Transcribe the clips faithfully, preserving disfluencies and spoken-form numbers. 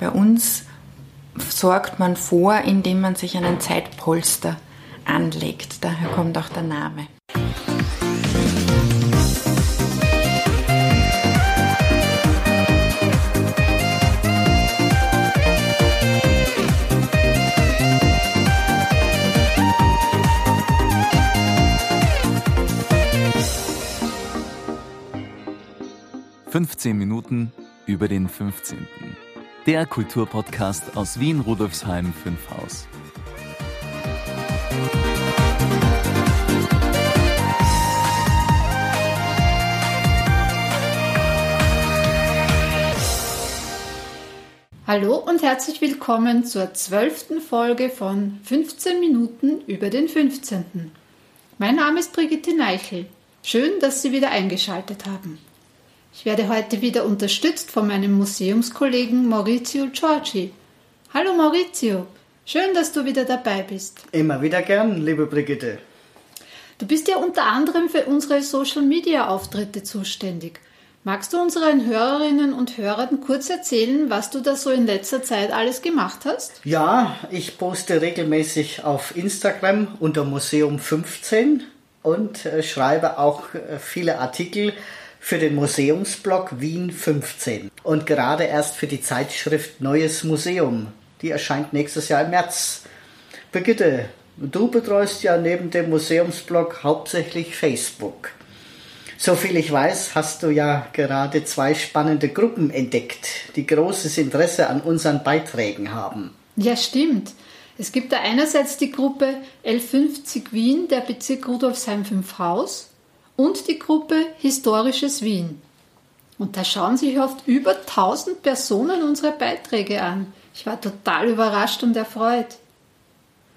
Bei uns sorgt man vor, indem man sich einen Zeitpolster anlegt. Daher kommt auch der Name. fünfzehn Minuten über den fünfzehnten Der Kulturpodcast aus Wien-Rudolfsheim fünf Haus. Hallo und herzlich willkommen zur zwölften Folge von fünfzehn Minuten über den fünfzehnten Mein Name ist Brigitte Neichel. Schön, dass Sie wieder eingeschaltet haben. Ich werde heute wieder unterstützt von meinem Museumskollegen Maurizio Giorgi. Hallo Maurizio, schön, dass du wieder dabei bist. Immer wieder gern, liebe Brigitte. Du bist ja unter anderem für unsere Social-Media-Auftritte zuständig. Magst du unseren Hörerinnen und Hörern kurz erzählen, was du da so in letzter Zeit alles gemacht hast? Ja, ich poste regelmäßig auf Instagram unter Museum fünfzehn und äh, schreibe auch äh, viele Artikel für den Museumsblog Wien fünfzehn und gerade erst für die Zeitschrift Neues Museum. Die erscheint nächstes Jahr im März. Brigitte, du betreust ja neben dem Museumsblog hauptsächlich Facebook. Soviel ich weiß, hast du ja gerade zwei spannende Gruppen entdeckt, die großes Interesse an unseren Beiträgen haben. Ja, stimmt. Es gibt da einerseits die Gruppe elf fünfzig Wien, der Bezirk Rudolfsheim fünf Haus. Und die Gruppe Historisches Wien. Und da schauen sich oft über tausend Personen unsere Beiträge an. Ich war total überrascht und erfreut.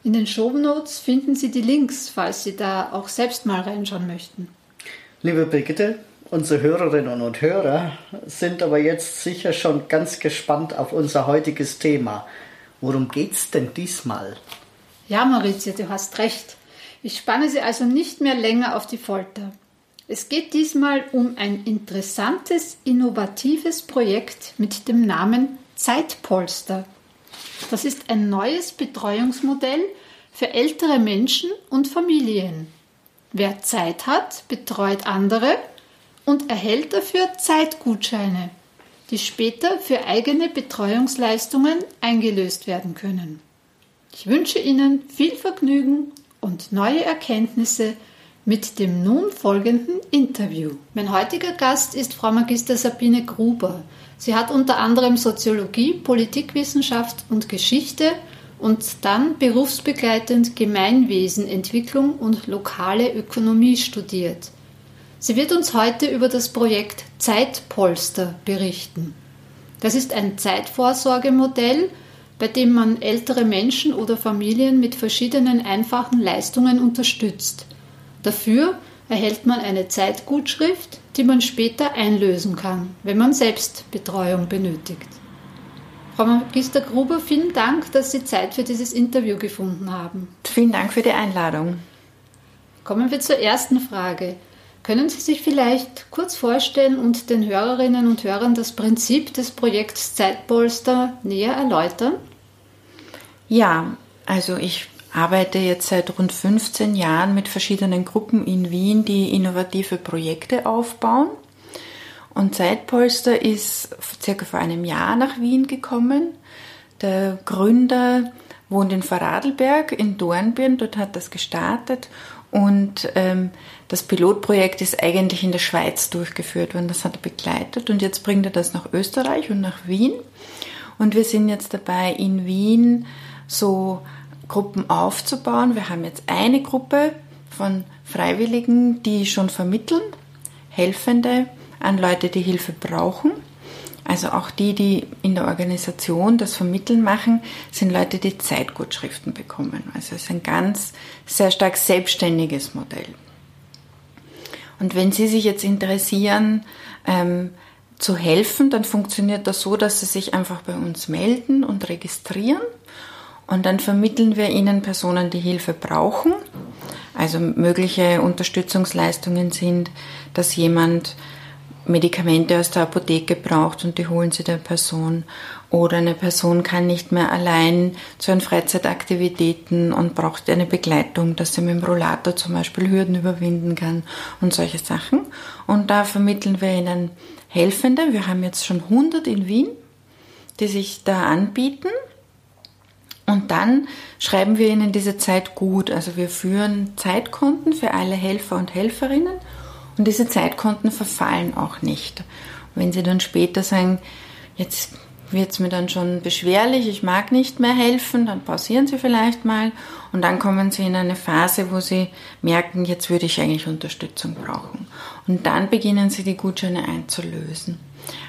In den Shownotes finden Sie die Links, falls Sie da auch selbst mal reinschauen möchten. Liebe Brigitte, unsere Hörerinnen und Hörer sind aber jetzt sicher schon ganz gespannt auf unser heutiges Thema. Worum geht's denn diesmal? Ja, Maurizio, du hast recht. Ich spanne Sie also nicht mehr länger auf die Folter. Es geht diesmal um ein interessantes, innovatives Projekt mit dem Namen Zeitpolster. Das ist ein neues Betreuungsmodell für ältere Menschen und Familien. Wer Zeit hat, betreut andere und erhält dafür Zeitgutscheine, die später für eigene Betreuungsleistungen eingelöst werden können. Ich wünsche Ihnen viel Vergnügen und neue Erkenntnisse mit dem nun folgenden Interview. Mein heutiger Gast ist Frau Magister Sabine Gruber. Sie hat unter anderem Soziologie, Politikwissenschaft und Geschichte und dann berufsbegleitend Gemeinwesen, Entwicklung und lokale Ökonomie studiert. Sie wird uns heute über das Projekt Zeitpolster berichten. Das ist ein Zeitvorsorgemodell, bei dem man ältere Menschen oder Familien mit verschiedenen einfachen Leistungen unterstützt. Dafür erhält man eine Zeitgutschrift, die man später einlösen kann, wenn man selbst Betreuung benötigt. Frau Magister Gruber, vielen Dank, dass Sie Zeit für dieses Interview gefunden haben. Vielen Dank für die Einladung. Kommen wir zur ersten Frage. Können Sie sich vielleicht kurz vorstellen und den Hörerinnen und Hörern das Prinzip des Projekts Zeitpolster näher erläutern? Ja, also ich arbeite jetzt seit rund fünfzehn Jahren mit verschiedenen Gruppen in Wien, die innovative Projekte aufbauen. Und Zeitpolster ist circa vor einem Jahr nach Wien gekommen. Der Gründer wohnt in Vorarlberg, in Dornbirn, dort hat das gestartet. Und ähm, das Pilotprojekt ist eigentlich in der Schweiz durchgeführt worden, das hat er begleitet. Und jetzt bringt er das nach Österreich und nach Wien. Und wir sind jetzt dabei, in Wien so Gruppen aufzubauen. Wir haben jetzt eine Gruppe von Freiwilligen, die schon vermitteln, Helfende an Leute, die Hilfe brauchen. Also auch die, die in der Organisation das Vermitteln machen, sind Leute, die Zeitgutschriften bekommen. Also es ist ein ganz, sehr stark selbstständiges Modell. Und wenn Sie sich jetzt interessieren, ähm, zu helfen, dann funktioniert das so, dass Sie sich einfach bei uns melden und registrieren. Und dann vermitteln wir Ihnen Personen, die Hilfe brauchen. Also mögliche Unterstützungsleistungen sind, dass jemand Medikamente aus der Apotheke braucht und die holen Sie der Person Oder eine Person kann nicht mehr allein zu den Freizeitaktivitäten und braucht eine Begleitung, dass sie mit dem Rollator zum Beispiel Hürden überwinden kann und solche Sachen. Und da vermitteln wir ihnen Helfende. Wir haben jetzt schon hundert in Wien, die sich da anbieten. Und dann schreiben wir ihnen diese Zeit gut. Also wir führen Zeitkonten für alle Helfer und Helferinnen. Und diese Zeitkonten verfallen auch nicht. Und wenn sie dann später sagen, jetzt wird es mir dann schon beschwerlich, ich mag nicht mehr helfen, dann pausieren sie vielleicht mal und dann kommen sie in eine Phase, wo sie merken, jetzt würde ich eigentlich Unterstützung brauchen. Und dann beginnen sie, die Gutscheine einzulösen.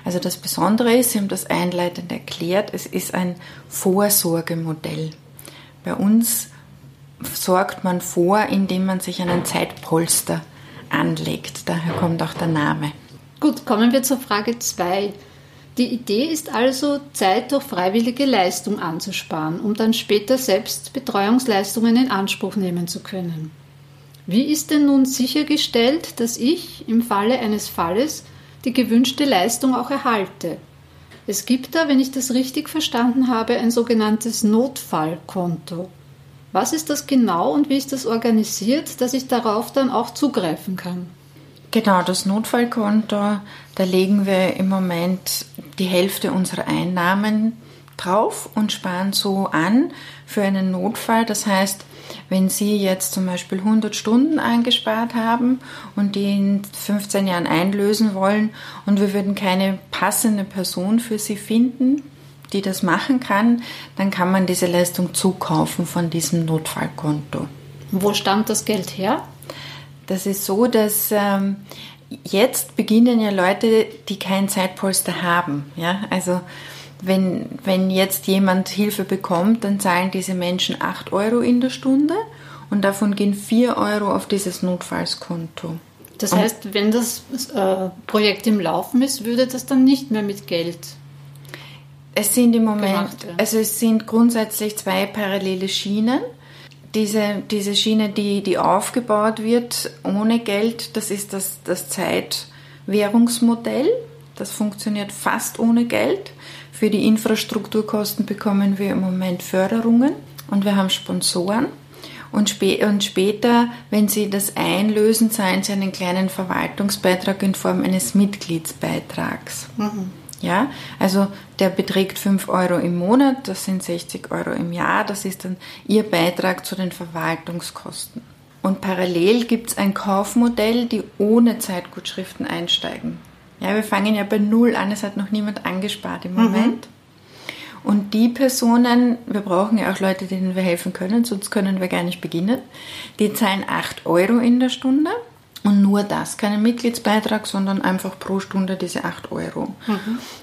Also das Besondere ist, Sie haben das einleitend erklärt, es ist ein Vorsorgemodell. Bei uns sorgt man vor, indem man sich einen Zeitpolster anlegt. Daher kommt auch der Name. Gut, kommen wir zur Frage zwei. Die Idee ist also, Zeit durch freiwillige Leistung anzusparen, um dann später selbst Betreuungsleistungen in Anspruch nehmen zu können. Wie ist denn nun sichergestellt, dass ich im Falle eines Falles die gewünschte Leistung auch erhalte? Es gibt da, wenn ich das richtig verstanden habe, ein sogenanntes Notfallkonto. Was ist das genau und wie ist das organisiert, dass ich darauf dann auch zugreifen kann? Genau, das Notfallkonto, da legen wir im Moment die Hälfte unserer Einnahmen drauf und sparen so an für einen Notfall. Das heißt, wenn Sie jetzt zum Beispiel hundert Stunden eingespart haben und die in fünfzehn Jahren einlösen wollen und wir würden keine passende Person für Sie finden, die das machen kann, dann kann man diese Leistung zukaufen von diesem Notfallkonto. Wo stammt das Geld her? Das ist so, dass ähm, jetzt beginnen ja Leute, die kein Zeitpolster haben. Ja? Also wenn, wenn jetzt jemand Hilfe bekommt, dann zahlen diese Menschen acht Euro in der Stunde und davon gehen vier Euro auf dieses Notfallskonto. Das heißt, und wenn das äh, Projekt im Laufen ist, würde das dann nicht mehr mit Geld Es sind im Moment, gemacht, ja. also es sind grundsätzlich zwei parallele Schienen. Diese, diese Schiene, die, die aufgebaut wird ohne Geld, das ist das, das Zeitwährungsmodell. Das funktioniert fast ohne Geld. Für die Infrastrukturkosten bekommen wir im Moment Förderungen und wir haben Sponsoren. Und, spä- und später, wenn Sie das einlösen, zahlen Sie einen kleinen Verwaltungsbeitrag in Form eines Mitgliedsbeitrags. Mhm. Ja, also der beträgt fünf Euro im Monat, das sind sechzig Euro im Jahr, das ist dann Ihr Beitrag zu den Verwaltungskosten. Und parallel gibt es ein Kaufmodell, die ohne Zeitgutschriften einsteigen. Ja, wir fangen ja bei Null an, es hat noch niemand angespart im Moment. Mhm. Und die Personen, wir brauchen ja auch Leute, denen wir helfen können, sonst können wir gar nicht beginnen, die zahlen acht Euro in der Stunde. Und nur das, keinen Mitgliedsbeitrag, sondern einfach pro Stunde diese acht Euro. Mhm.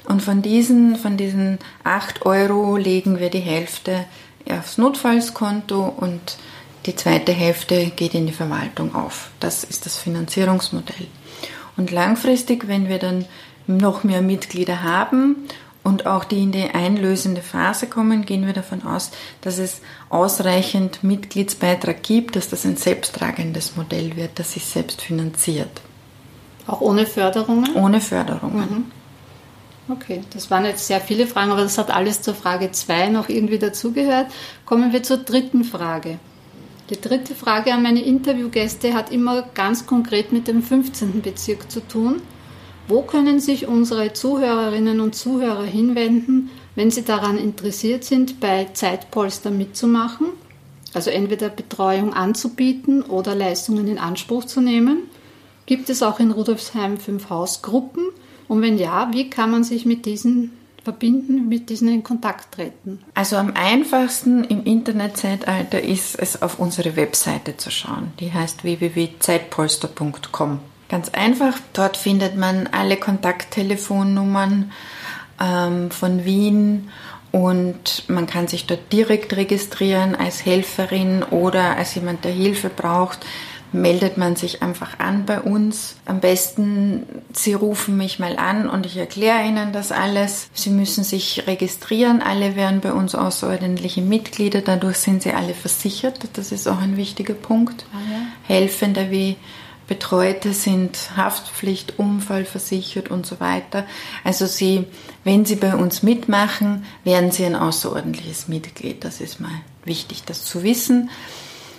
Und von diesen, von diesen acht Euro legen wir die Hälfte aufs Notfallskonto und die zweite Hälfte geht in die Verwaltung auf. Das ist das Finanzierungsmodell. Und langfristig, wenn wir dann noch mehr Mitglieder haben und auch die in die einlösende Phase kommen, gehen wir davon aus, dass es ausreichend Mitgliedsbeitrag gibt, dass das ein selbsttragendes Modell wird, das sich selbst finanziert. Auch ohne Förderungen? Ohne Förderungen. Mhm. Okay, das waren jetzt sehr viele Fragen, aber das hat alles zur Frage zwei noch irgendwie dazugehört. Kommen wir zur dritten Frage. Die dritte Frage an meine Interviewgäste hat immer ganz konkret mit dem fünfzehnten Bezirk zu tun. Wo können sich unsere Zuhörerinnen und Zuhörer hinwenden, wenn sie daran interessiert sind, bei Zeitpolster mitzumachen, also entweder Betreuung anzubieten oder Leistungen in Anspruch zu nehmen? Gibt es auch in Rudolfsheim fünf Hausgruppen? Und wenn ja, wie kann man sich mit diesen verbinden, mit diesen in Kontakt treten? Also am einfachsten im Internetzeitalter ist es, auf unsere Webseite zu schauen. Die heißt w w w punkt zeitpolster punkt com. Ganz einfach, dort findet man alle Kontakttelefonnummern ähm, von Wien und man kann sich dort direkt registrieren als Helferin oder als jemand, der Hilfe braucht. Meldet man sich einfach an bei uns. Am besten, Sie rufen mich mal an und ich erkläre Ihnen das alles. Sie müssen sich registrieren. Alle werden bei uns außerordentliche Mitglieder. Dadurch sind Sie alle versichert. Das ist auch ein wichtiger Punkt. Ah, ja. Helfende wie Betreute sind Haftpflicht, unfallversichert und so weiter. Also sie, wenn sie bei uns mitmachen, werden sie ein außerordentliches Mitglied. Das ist mal wichtig, das zu wissen.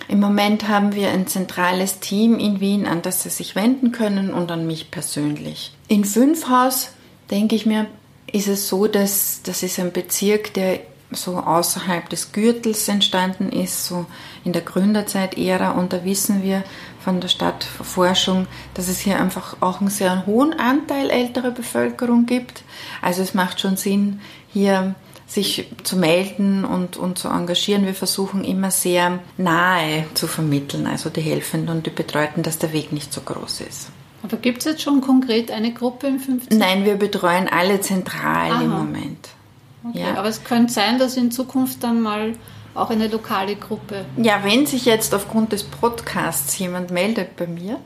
Im Moment haben wir ein zentrales Team in Wien, an das sie sich wenden können und an mich persönlich. In Fünfhaus, denke ich mir, ist es so, dass das ist ein Bezirk, der so außerhalb des Gürtels entstanden ist, so in der Gründerzeit-Ära, und da wissen wir von der Stadtforschung, dass es hier einfach auch einen sehr hohen Anteil älterer Bevölkerung gibt. Also es macht schon Sinn, hier sich zu melden und, und zu engagieren. Wir versuchen immer sehr nahe zu vermitteln, also die Helfenden und die Betreuten, dass der Weg nicht so groß ist. Aber gibt es jetzt schon konkret eine Gruppe im fünfzehn? Nein, wir betreuen alle zentral. Aha. Im Moment. Okay, ja. Aber es könnte sein, dass in Zukunft dann mal auch eine lokale Gruppe... Ja, wenn sich jetzt aufgrund des Podcasts jemand meldet bei mir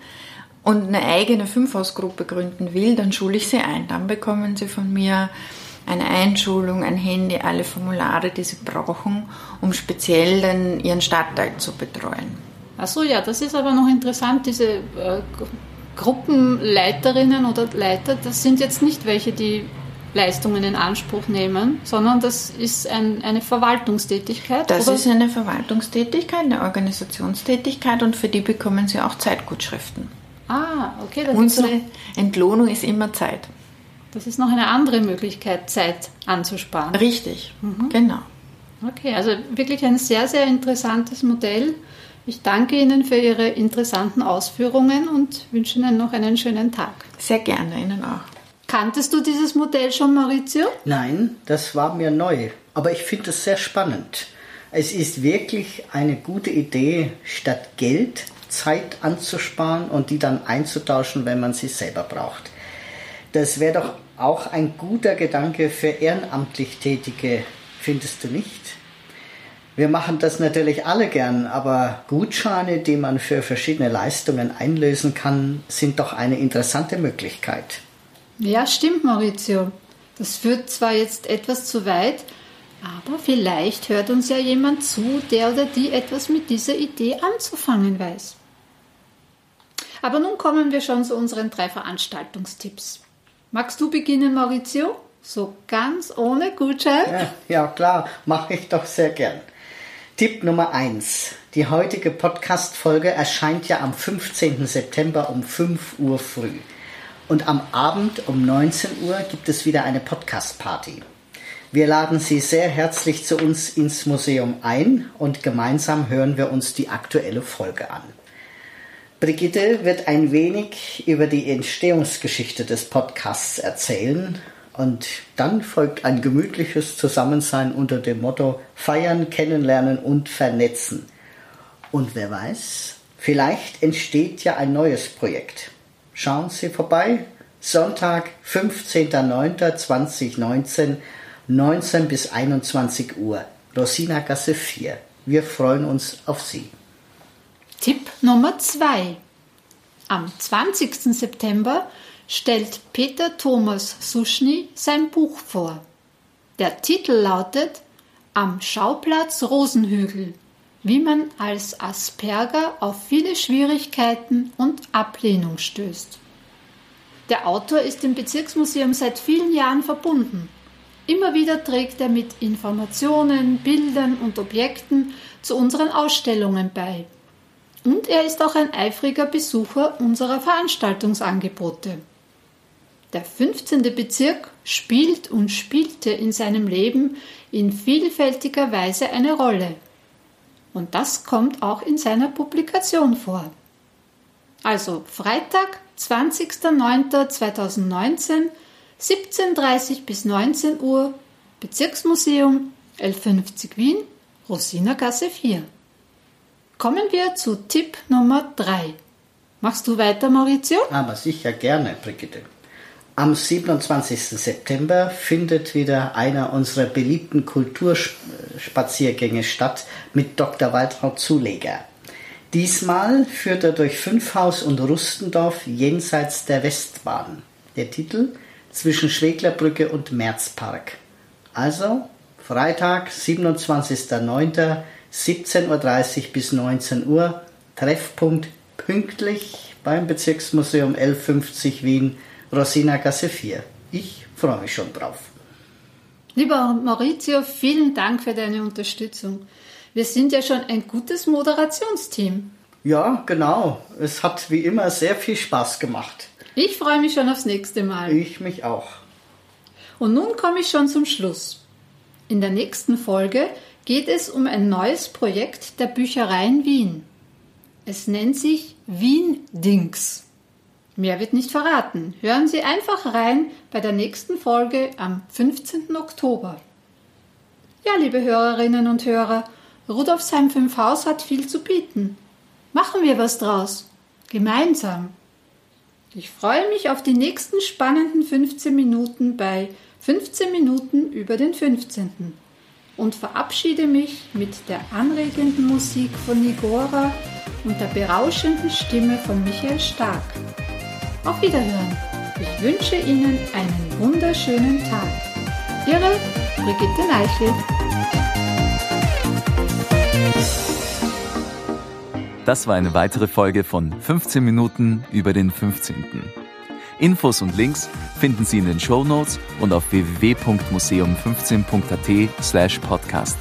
und eine eigene Fünfhausgruppe gründen will, dann schule ich sie ein. Dann bekommen sie von mir eine Einschulung, ein Handy, alle Formulare, die sie brauchen, um speziell dann ihren Stadtteil zu betreuen. Ach so, ja, das ist aber noch interessant, diese... Äh, Gruppenleiterinnen oder Leiter, das sind jetzt nicht welche, die Leistungen in Anspruch nehmen, sondern das ist ein, eine Verwaltungstätigkeit. Das oder? ist eine Verwaltungstätigkeit, eine Organisationstätigkeit, und für die bekommen sie auch Zeitgutschriften. Ah, okay. Das Unsere ist noch, Entlohnung ist immer Zeit. Das ist noch eine andere Möglichkeit, Zeit anzusparen. Richtig, mhm. Genau. Okay, also wirklich ein sehr, sehr interessantes Modell. Ich danke Ihnen für Ihre interessanten Ausführungen und wünsche Ihnen noch einen schönen Tag. Sehr gerne, Ihnen auch. Kanntest du dieses Modell schon, Maurizio? Nein, das war mir neu, aber ich finde es sehr spannend. Es ist wirklich eine gute Idee, statt Geld Zeit anzusparen und die dann einzutauschen, wenn man sie selber braucht. Das wäre doch auch ein guter Gedanke für ehrenamtlich Tätige, findest du nicht? Wir machen das natürlich alle gern, aber Gutscheine, die man für verschiedene Leistungen einlösen kann, sind doch eine interessante Möglichkeit. Ja, stimmt, Maurizio. Das führt zwar jetzt etwas zu weit, aber vielleicht hört uns ja jemand zu, der oder die etwas mit dieser Idee anzufangen weiß. Aber nun kommen wir schon zu unseren drei Veranstaltungstipps. Magst du beginnen, Maurizio? So ganz ohne Gutschein? Ja, ja klar, mache ich doch sehr gern. Tipp Nummer eins. Die heutige Podcast-Folge erscheint ja am fünfzehnten September um fünf Uhr früh. Und am Abend um neunzehn Uhr gibt es wieder eine Podcast-Party. Wir laden Sie sehr herzlich zu uns ins Museum ein und gemeinsam hören wir uns die aktuelle Folge an. Brigitte wird ein wenig über die Entstehungsgeschichte des Podcasts erzählen. Und dann folgt ein gemütliches Zusammensein unter dem Motto Feiern, Kennenlernen und Vernetzen. Und wer weiß, vielleicht entsteht ja ein neues Projekt. Schauen Sie vorbei. Sonntag, fünfzehnten neunten zweitausendneunzehn, neunzehn bis einundzwanzig Uhr, Rosinagasse vier. Wir freuen uns auf Sie. Tipp Nummer zwei. Am zwanzigsten September stellt Peter Thomas Suschny sein Buch vor. Der Titel lautet Am Schauplatz Rosenhügel, wie man als Asperger auf viele Schwierigkeiten und Ablehnung stößt. Der Autor ist im Bezirksmuseum seit vielen Jahren verbunden. Immer wieder trägt er mit Informationen, Bildern und Objekten zu unseren Ausstellungen bei. Und er ist auch ein eifriger Besucher unserer Veranstaltungsangebote. Der fünfzehnte Bezirk spielt und spielte in seinem Leben in vielfältiger Weise eine Rolle. Und das kommt auch in seiner Publikation vor. Also Freitag, zwanzigsten neunten zweitausendneunzehn, siebzehn Uhr dreißig bis neunzehn Uhr, Bezirksmuseum, elf fünfzig Wien, Rosinagasse vier. Kommen wir zu Tipp Nummer drei. Machst du weiter, Maurizio? Aber sicher gerne, Brigitte. Am siebenundzwanzigsten September findet wieder einer unserer beliebten Kulturspaziergänge statt mit Doktor Waltraud Zuleger. Diesmal führt er durch Fünfhaus und Rustendorf jenseits der Westbahn. Der Titel: Zwischen Schweglerbrücke und Märzpark. Also Freitag, siebenundzwanzigsten neunten siebzehn Uhr dreißig bis neunzehn Uhr, Treffpunkt pünktlich beim Bezirksmuseum elf fünfzig Wien, Rosinagasse vier. Ich freue mich schon drauf. Lieber Maurizio, vielen Dank für deine Unterstützung. Wir sind ja schon ein gutes Moderationsteam. Ja, genau. Es hat wie immer sehr viel Spaß gemacht. Ich freue mich schon aufs nächste Mal. Ich mich auch. Und nun komme ich schon zum Schluss. In der nächsten Folge geht es um ein neues Projekt der Büchereien Wien. Es nennt sich Wien-Dings. Mehr wird nicht verraten. Hören Sie einfach rein bei der nächsten Folge am fünfzehnten Oktober. Ja, liebe Hörerinnen und Hörer, Rudolfsheim fünf Haus hat viel zu bieten. Machen wir was draus. Gemeinsam. Ich freue mich auf die nächsten spannenden fünfzehn Minuten bei fünfzehn Minuten über den fünfzehnten und verabschiede mich mit der anregenden Musik von Nigora und der berauschenden Stimme von Michael Stark. Auf Wiederhören. Ich wünsche Ihnen einen wunderschönen Tag. Ihre Brigitte Neichel. Das war eine weitere Folge von fünfzehn Minuten über den fünfzehnten Infos und Links finden Sie in den Shownotes und auf w w w punkt museum fünfzehn punkt a t slash podcast.